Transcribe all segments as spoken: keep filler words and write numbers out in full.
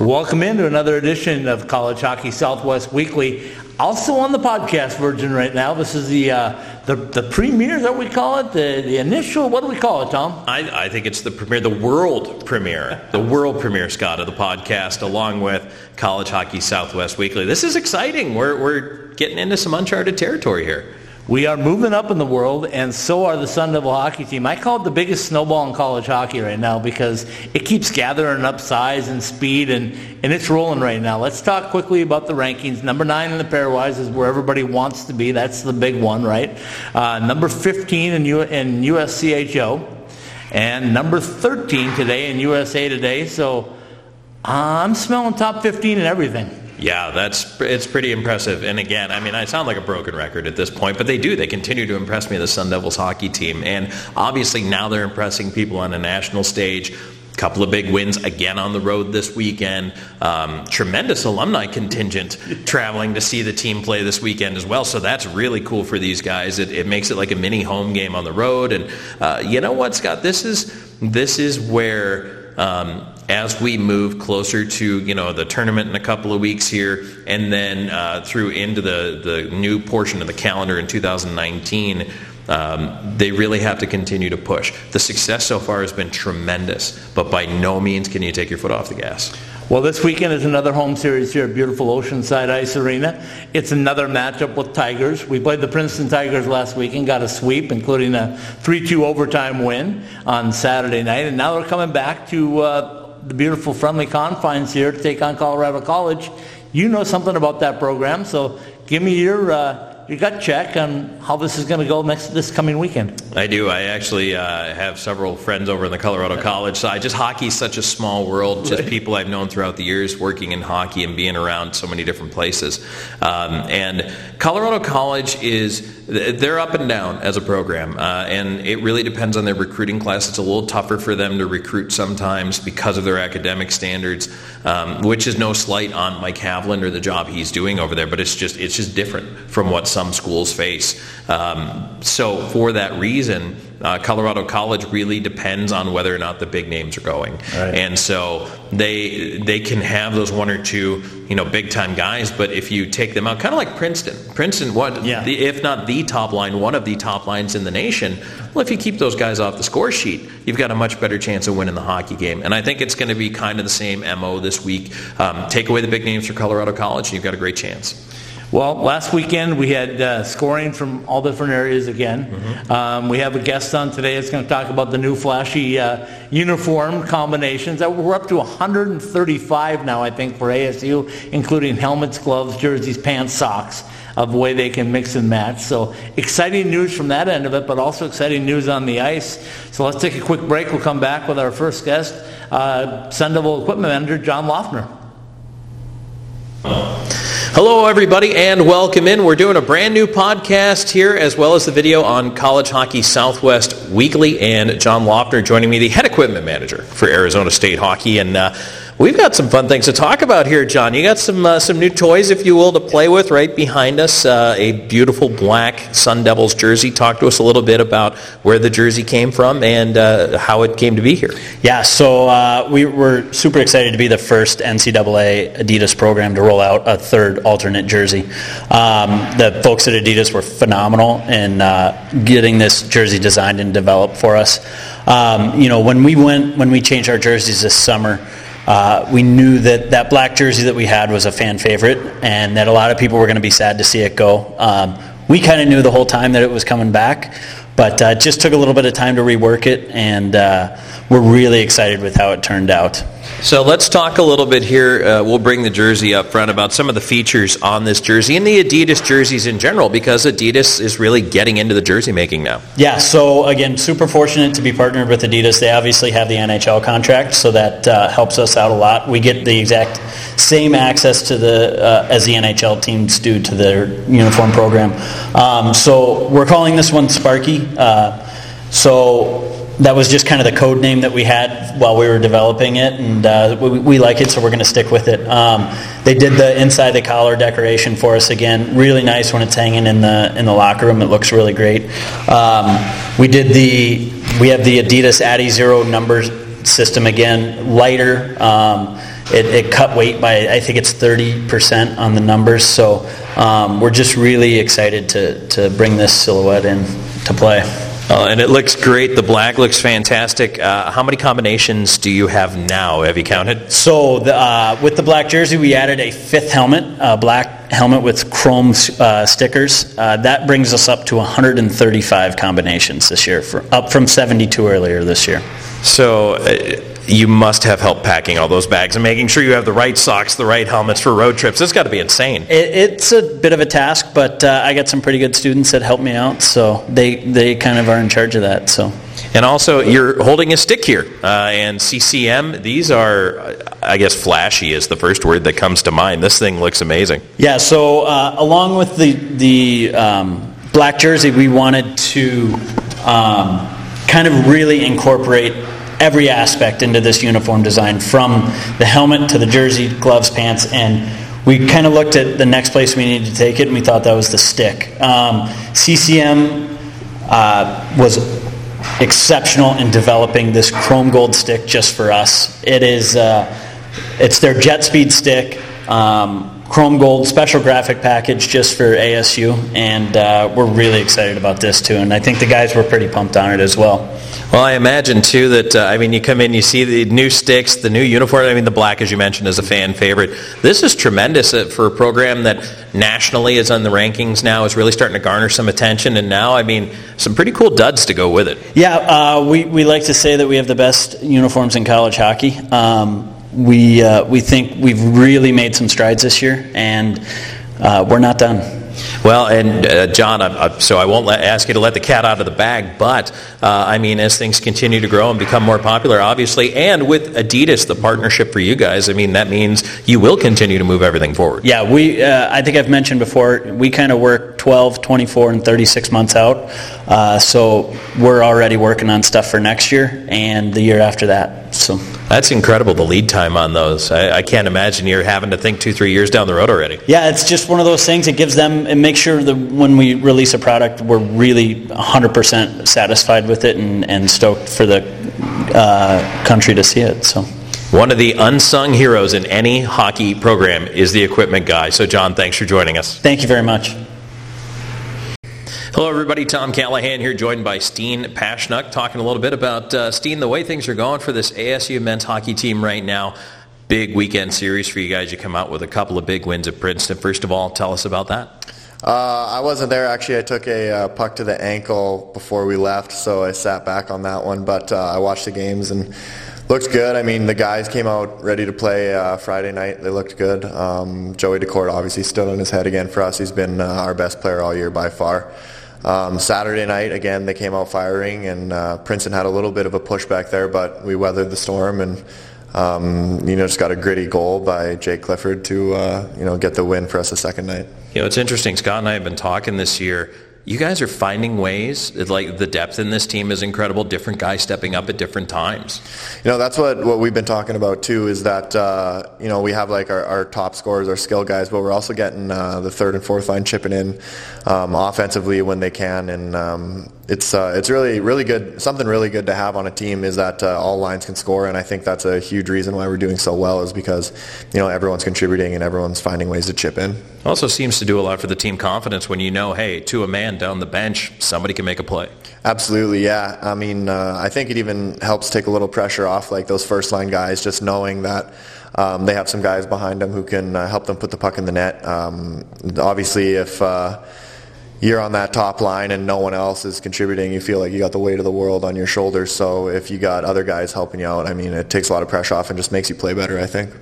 Welcome into another edition of College Hockey Southwest Weekly. Also on the podcast version right now. This is the uh, the, the premiere that we call it, the, the initial. What do we call it, Tom? I, I think it's the premiere, the world premiere, the world premiere, Scott, of the podcast, along with College Hockey Southwest Weekly. This is exciting. We're we're getting into some uncharted territory here. We are moving up in the world, and so are the Sun Devil hockey team. I call it the biggest snowball in college hockey right now because it keeps gathering up size and speed, and, and it's rolling right now. Let's talk quickly about the rankings. Number nine in the pairwise is where everybody wants to be. That's the big one, right? Uh, number fifteen in, U- in U S C H O, and number thirteen today in U S A Today. So uh, I'm smelling top fifteen and everything. Yeah, that's it's pretty impressive. And again, I mean, I sound like a broken record at this point, but they do. They continue to impress me, the Sun Devils hockey team. And obviously now they're impressing people on a national stage. Couple of big wins again on the road this weekend. Um, tremendous alumni contingent traveling to see the team play this weekend as well. So that's really cool for these guys. It, it makes it like a mini home game on the road. And uh, you know what, Scott? This is, this is where... Um, as we move closer to, you know, the tournament in a couple of weeks here, and then uh, through into the, the new portion of the calendar in two thousand nineteen, um, they really have to continue to push. The success so far has been tremendous, but by no means can you take your foot off the gas. Well, this weekend is another home series here at beautiful Oceanside Ice Arena. It's another matchup with Tigers. We played the Princeton Tigers last weekend, got a sweep, including a three two overtime win on Saturday night, and now they're coming back to... Uh, the beautiful friendly confines here to take on Colorado College. You know something about that program, so give me your uh, your gut check on how this is going to go next this coming weekend. I do. I actually uh, have several friends over in the Colorado College side. Just hockey is such a small world. Just right. People I've known throughout the years working in hockey and being around so many different places. Um, and Colorado College is... They're up and down as a program, uh, and it really depends on their recruiting class. It's a little tougher for them to recruit sometimes because of their academic standards, um, which is no slight on Mike Havlin or the job he's doing over there, but it's just it's just different from what some schools face. Um, so for that reason, uh, Colorado College really depends on whether or not the big names are going. Right. And so they they can have those one or two, you know, big-time guys, but if you take them out, kind of like Princeton. Princeton, what, yeah. the, if not the top line, one of the top lines in the nation, well, if you keep those guys off the score sheet, you've got a much better chance of winning the hockey game. And I think it's going to be kind of the same M O this week. Um, take away the big names for Colorado College, and you've got a great chance. Well, last weekend we had uh, scoring from all different areas again. Mm-hmm. Um, we have a guest on today that's going to talk about the new flashy uh, uniform combinations. We're up to one hundred thirty-five now, I think, for A S U, including helmets, gloves, jerseys, pants, socks, of the way they can mix and match. So exciting news from that end of it, but also exciting news on the ice. So let's take a quick break. We'll come back with our first guest, uh, Sun Devil Equipment Manager John Loeffner. Oh. Hello, everybody, and welcome in. We're doing a brand new podcast here, as well as the video on College Hockey Southwest Weekly, and John Loeffner joining me, the head equipment manager for Arizona State Hockey. And uh, we've got some fun things to talk about here, John. You got some uh, some new toys, if you will, to play with right behind us. Uh, a beautiful black Sun Devils jersey. Talk to us a little bit about where the jersey came from and uh, how it came to be here. Yeah, so uh, we were super excited to be the first N C double A Adidas program to roll out a third alternate jersey. Um, the folks at Adidas were phenomenal in uh, getting this jersey designed and developed for us. Um, you know, when we went, when we changed our jerseys this summer, uh, we knew that that black jersey that we had was a fan favorite, and that a lot of people were going to be sad to see it go. Um, we kind of knew the whole time that it was coming back, but uh, just took a little bit of time to rework it, and uh, we're really excited with how it turned out. So let's talk a little bit here. Uh, we'll bring the jersey up front about some of the features on this jersey and the Adidas jerseys in general, because Adidas is really getting into the jersey making now. Yeah, so again, super fortunate to be partnered with Adidas. They obviously have the N H L contract, so that uh, helps us out a lot. We get the exact same access to the uh, as the N H L teams do to their uniform program. Um, so we're calling this one Sparky. Uh, so... That was just kind of the code name that we had while we were developing it, and uh, we, we like it, so we're going to stick with it. Um, they did the inside the collar decoration for us again. Really nice when it's hanging in the in the locker room. It looks really great. Um, we did the we have the Adidas Adi Zero numbers system again. Lighter. Um, it, it cut weight by, I think it's thirty percent on the numbers. So um, we're just really excited to, to bring this silhouette in to play. Uh, and it looks great. The black looks fantastic. Uh, how many combinations do you have now? Have you counted? So the, uh, with the black jersey, we added a fifth helmet, a black helmet with chrome uh, stickers. Uh, that brings us up to one hundred thirty-five combinations this year, for, up from seventy-two earlier this year. So uh, you must have help packing all those bags and making sure you have the right socks, the right helmets for road trips. That's got to be insane. It, it's a bit of a task, but uh, I got some pretty good students that help me out, so they they kind of are in charge of that. So. And also, you're holding a stick here, uh, and C C M, these are, I guess, flashy is the first word that comes to mind. This thing looks amazing. Yeah, so uh, along with the, the um, black jersey, we wanted to um, kind of really incorporate every aspect into this uniform design, from the helmet to the jersey, gloves, pants, and we kind of looked at the next place we needed to take it, and we thought that was the stick. Um, C C M uh, was exceptional in developing this chrome gold stick just for us. It is, uh, it's their JetSpeed stick, um, chrome gold, special graphic package just for A S U, and uh, we're really excited about this too, and I think the guys were pretty pumped on it as well. Well, I imagine, too, that, uh, I mean, you come in, you see the new sticks, the new uniform. I mean, the black, as you mentioned, is a fan favorite. This is tremendous for a program that nationally is on the rankings now, is really starting to garner some attention, and now, I mean, some pretty cool duds to go with it. Yeah, uh, we, we like to say that we have the best uniforms in college hockey. Um, we, uh, we think we've really made some strides this year, and uh, we're not done. Well, and uh, John, I, I, so I won't let, ask you to let the cat out of the bag, but, uh, I mean, as things continue to grow and become more popular, obviously, and with Adidas, the partnership for you guys, I mean, that means you will continue to move everything forward. Yeah, we. Uh, I think I've mentioned before, we kind of work twelve, twenty-four, and thirty-six months out, uh, so we're already working on stuff for next year and the year after that. So that's incredible, the lead time on those. I, I can't imagine you're having to think two, three years down the road already. Yeah, it's just one of those things. It gives them, it makes sure that when we release a product, we're really one hundred percent satisfied with it and, and stoked for the uh, country to see it. So. One of the unsung heroes in any hockey program is the equipment guy. So, John, thanks for joining us. Thank you very much. Hello, everybody. Tom Callahan here, joined by Steen Pachnuk, talking a little bit about, uh, Steen, the way things are going for this A S U men's hockey team right now. Big weekend series for you guys. You come out with a couple of big wins at Princeton. First of all, tell us about that. Uh, I wasn't there. Actually, I took a uh, puck to the ankle before we left, so I sat back on that one. But uh, I watched the games and looked good. I mean, the guys came out ready to play uh, Friday night. They looked good. Um, Joey Decord, obviously, still in his head again for us. He's been uh, our best player all year by far. Um, Saturday night, again, they came out firing, and uh, Princeton had a little bit of a pushback there, but we weathered the storm and, um, you know, just got a gritty goal by Jake Clifford to, uh, you know, get the win for us the second night. You know, it's interesting. Scott and I have been talking this year. You guys are finding ways, like the depth in this team is incredible, different guys stepping up at different times. You know, that's what, what we've been talking about too, is that, uh, you know, we have like our, our top scorers, our skill guys, but we're also getting uh, the third and fourth line chipping in um, offensively when they can. And um, it's uh, it's really, really good, something really good to have on a team is that uh, all lines can score. And I think that's a huge reason why we're doing so well is because, you know, everyone's contributing and everyone's finding ways to chip in. Also seems to do a lot for the team confidence when you know, hey, to a man down the bench, somebody can make a play. Absolutely, yeah. I mean, uh, I think it even helps take a little pressure off, like those first-line guys, just knowing that um, they have some guys behind them who can uh, help them put the puck in the net. Um, obviously, if uh, you're on that top line and no one else is contributing, you feel like you got the weight of the world on your shoulders. So if you got other guys helping you out, I mean, it takes a lot of pressure off and just makes you play better, I think.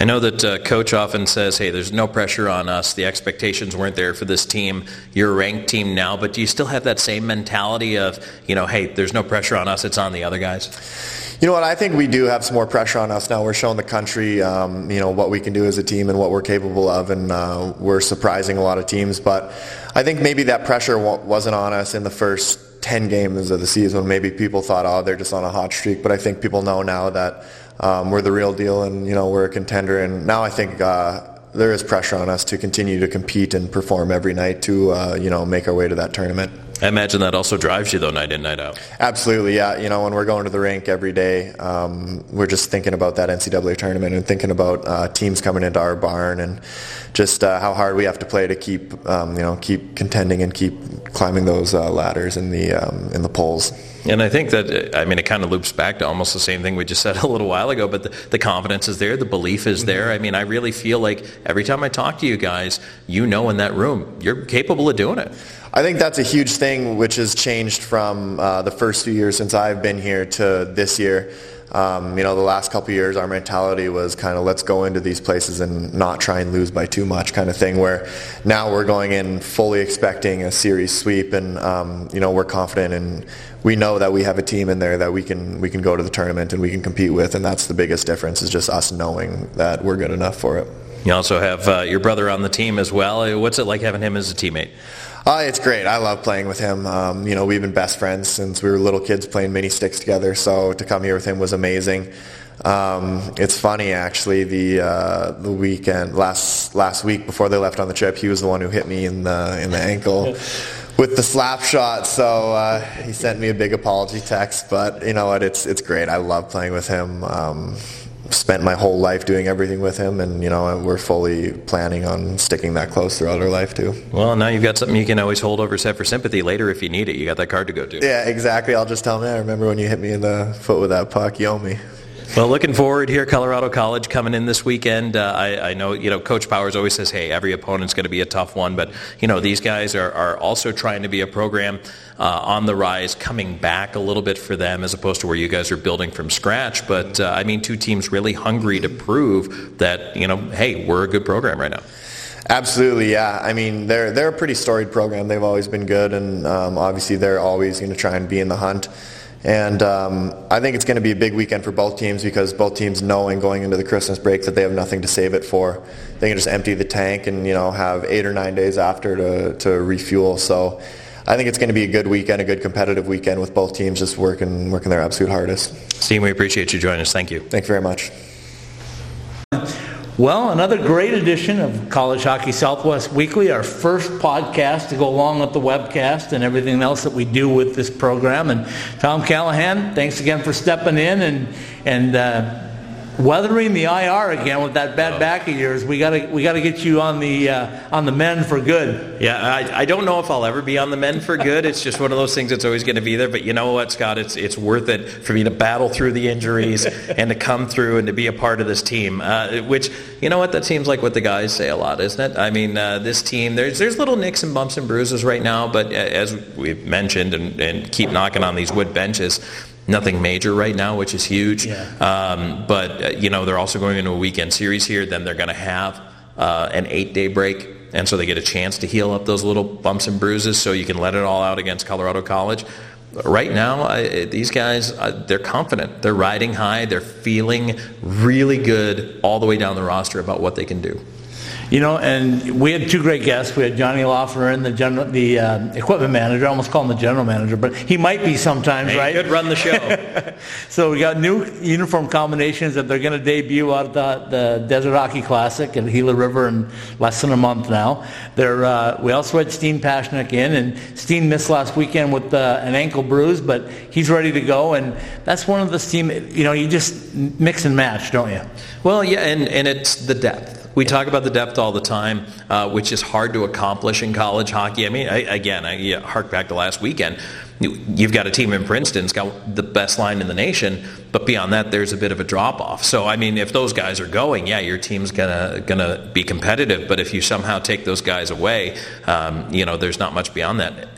I know that uh, Coach often says, hey, there's no pressure on us. The expectations weren't there for this team. You're a ranked team now, but do you still have that same mentality of, you know, hey, there's no pressure on us. It's on the other guys? You know what? I think we do have some more pressure on us now. We're showing the country, um, you know, what we can do as a team and what we're capable of, and uh, we're surprising a lot of teams. But I think maybe that pressure wasn't on us in the first ten games of the season. Maybe people thought, oh, they're just on a hot streak, but I think people know now that um, we're the real deal and, you know, we're a contender, and now I think uh, there is pressure on us to continue to compete and perform every night to, uh, you know, make our way to that tournament. I imagine that also drives you, though, night in, night out. Absolutely, yeah. You know, when we're going to the rink every day, um, we're just thinking about that N C double A tournament and thinking about uh, teams coming into our barn and just uh, how hard we have to play to keep, um, you know, keep contending and keep climbing those uh, ladders in the um, in the polls. And I think that, I mean, it kind of loops back to almost the same thing we just said a little while ago, but the, the confidence is there, the belief is there. Mm-hmm. I mean, I really feel like every time I talk to you guys, you know in that room, you're capable of doing it. I think that's a huge thing, which has changed from uh, the first few years since I've been here to this year. Um, you know, the last couple of years, our mentality was kind of let's go into these places and not try and lose by too much kind of thing, where now we're going in fully expecting a series sweep and, um, you know, we're confident and we know that we have a team in there that we can we can go to the tournament and we can compete with, and that's the biggest difference is just us knowing that we're good enough for it. You also have uh, your brother on the team as well. What's it like having him as a teammate? Uh, it's great. I love playing with him. Um, you know, we've been best friends since we were little kids playing mini sticks together, so to come here with him was amazing. Um, it's funny, actually, the uh, the weekend, last last week before they left on the trip, he was the one who hit me in the in the ankle with the slap shot, so uh, he sent me a big apology text, but you know what, it's, it's great. I love playing with him. Um, spent my whole life doing everything with him, and you know we're fully planning on sticking that close throughout our life too. Well, now you've got something you can always hold over set for sympathy later if you need it. You got that card to go to. Yeah, exactly. I'll just tell him, I remember when you hit me in the foot with that puck, you owe me. Well, looking forward here, Colorado College coming in this weekend. Uh, I, I know, you know, Coach Powers always says, hey, every opponent's going to be a tough one, but, you know, these guys are, are also trying to be a program uh, on the rise, coming back a little bit for them as opposed to where you guys are building from scratch. But, uh, I mean, two teams really hungry to prove that, you know, hey, we're a good program right now. Absolutely, yeah. I mean, they're they're a pretty storied program. They've always been good, and um, obviously they're always going to try and be in the hunt. And um, I think it's going to be a big weekend for both teams because both teams knowing going into the Christmas break that they have nothing to save it for. They can just empty the tank and, you know, have eight or nine days after to, to refuel. So I think it's going to be a good weekend, a good competitive weekend with both teams just working working their absolute hardest. Steen, we appreciate you joining us. Thank you. Thank you very much. Well, another great edition of College Hockey Southwest Weekly, our first podcast to go along with the webcast and everything else that we do with this program. And Tom Callahan, thanks again for stepping in and and uh, weathering the I R again with that bad back of yours. We gotta we gotta get you on the uh, on the men for good. Yeah, I, I don't know if I'll ever be on the men for good. It's just one of those things that's always going to be there. But you know what, Scott? It's it's worth it for me to battle through the injuries and to come through and to be a part of this team, uh, which. You know what? That seems like what the guys say a lot, isn't it? I mean, uh, this team, there's there's little nicks and bumps and bruises right now, but as we've mentioned and, and keep knocking on these wood benches, nothing major right now, which is huge. Yeah. Um, but, uh, you know, they're also going into a weekend series here. Then they're going to have uh, an eight-day break, and so they get a chance to heal up those little bumps and bruises so you can let it all out against Colorado College. Right now, I, these guys, I, they're confident. They're riding high. They're feeling really good all the way down the roster about what they can do. You know, and we had two great guests. We had Johnny Loeffner and the general, the uh, equipment manager. I almost call him the general manager, but he might be sometimes, hey, right? He could run the show. So we got new uniform combinations that they're going to debut out at the, the Desert Hockey Classic at Gila River in less than a month now. They're, uh, we also had Steen Pachnuk in, and Steen missed last weekend with uh, an ankle bruise, but he's ready to go, and that's one of the team, you know, you just mix and match, don't you? Well, yeah, and, and it's the depth. We talk about the depth all the time, uh, which is hard to accomplish in college hockey. I mean, I, again, I yeah, hark back to last weekend. You've got a team in Princeton, it's got the best line in the nation, but beyond that, there's a bit of a drop-off. So, I mean, if those guys are going, yeah, your team's gonna gonna be competitive. But if you somehow take those guys away, um, you know, there's not much beyond that.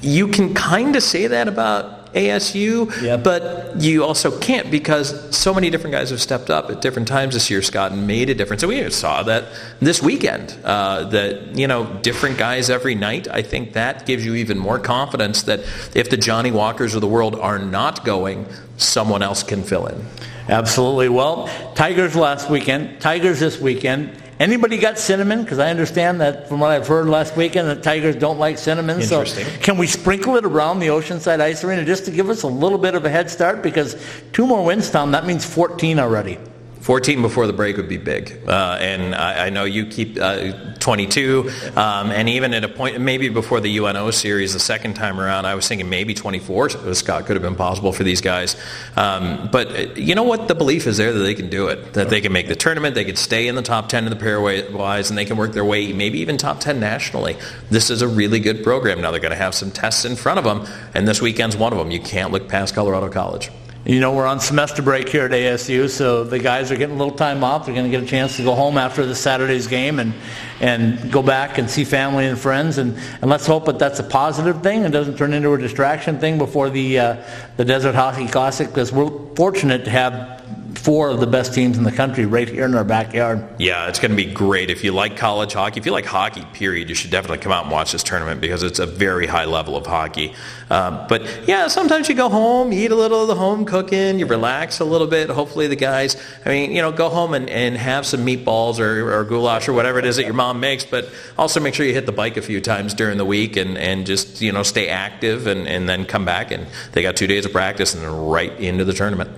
You can kind of say that about A S U, yep. But you also can't because so many different guys have stepped up at different times this year, Scott, and made a difference. And we saw that this weekend, uh, that, you know, different guys every night. I think that gives you even more confidence that if the Johnny Walkers of the world are not going, someone else can fill in. Absolutely. Well, Tigers last weekend, Tigers this weekend. Anybody got cinnamon? Because I understand that from what I've heard last weekend, the Tigers don't like cinnamon. So can we sprinkle it around the Oceanside Ice Arena just to give us a little bit of a head start? Because two more wins, Tom, that means fourteen already. fourteen before the break would be big. Uh, and I, I know you keep uh, twenty-two. Um, and even at a point, maybe before the U N O series the second time around, I was thinking maybe twenty-four, Scott, could have been possible for these guys. Um, but you know what? The belief is there that they can do it, that they can make the tournament, they can stay in the top ten of the pairwise, and they can work their way maybe even top ten nationally. This is a really good program. Now they're going to have some tests in front of them, and this weekend's one of them. You can't look past Colorado College. You know, we're on semester break here at A S U, so the guys are getting a little time off. They're going to get a chance to go home after this Saturday's game and, and go back and see family and friends. And, and let's hope that that's a positive thing and doesn't turn into a distraction thing before the uh, the Desert Hockey Classic, because we're fortunate to have four of the best teams in the country right here in our backyard. Yeah, it's going to be great. If you like college hockey, if you like hockey, period, you should definitely come out and watch this tournament, because it's a very high level of hockey. Um, but, yeah, sometimes you go home, you eat a little of the home cooking, you relax a little bit. Hopefully the guys, I mean, you know, go home and, and have some meatballs or, or goulash or whatever it is that your mom makes, but also make sure you hit the bike a few times during the week and, and just, you know, stay active and, and then come back. And they got two days of practice and then right into the tournament.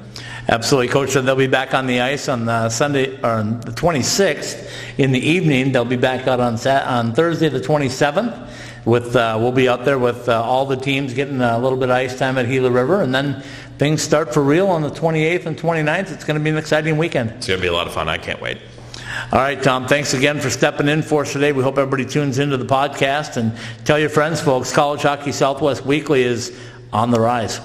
Absolutely, Coach. And they'll be back on the ice on the Sunday, or on the twenty-sixth in the evening. They'll be back out on Sat- on Thursday the twenty-seventh. With uh, we'll be out there with uh, all the teams getting a little bit of ice time at Gila River, and then things start for real on the twenty-eighth and twenty-ninth. It's going to be an exciting weekend. It's going to be a lot of fun. I can't wait. All right, Tom, thanks again for stepping in for us today. We hope everybody tunes into the podcast, and tell your friends, folks. College Hockey Southwest Weekly is on the rise.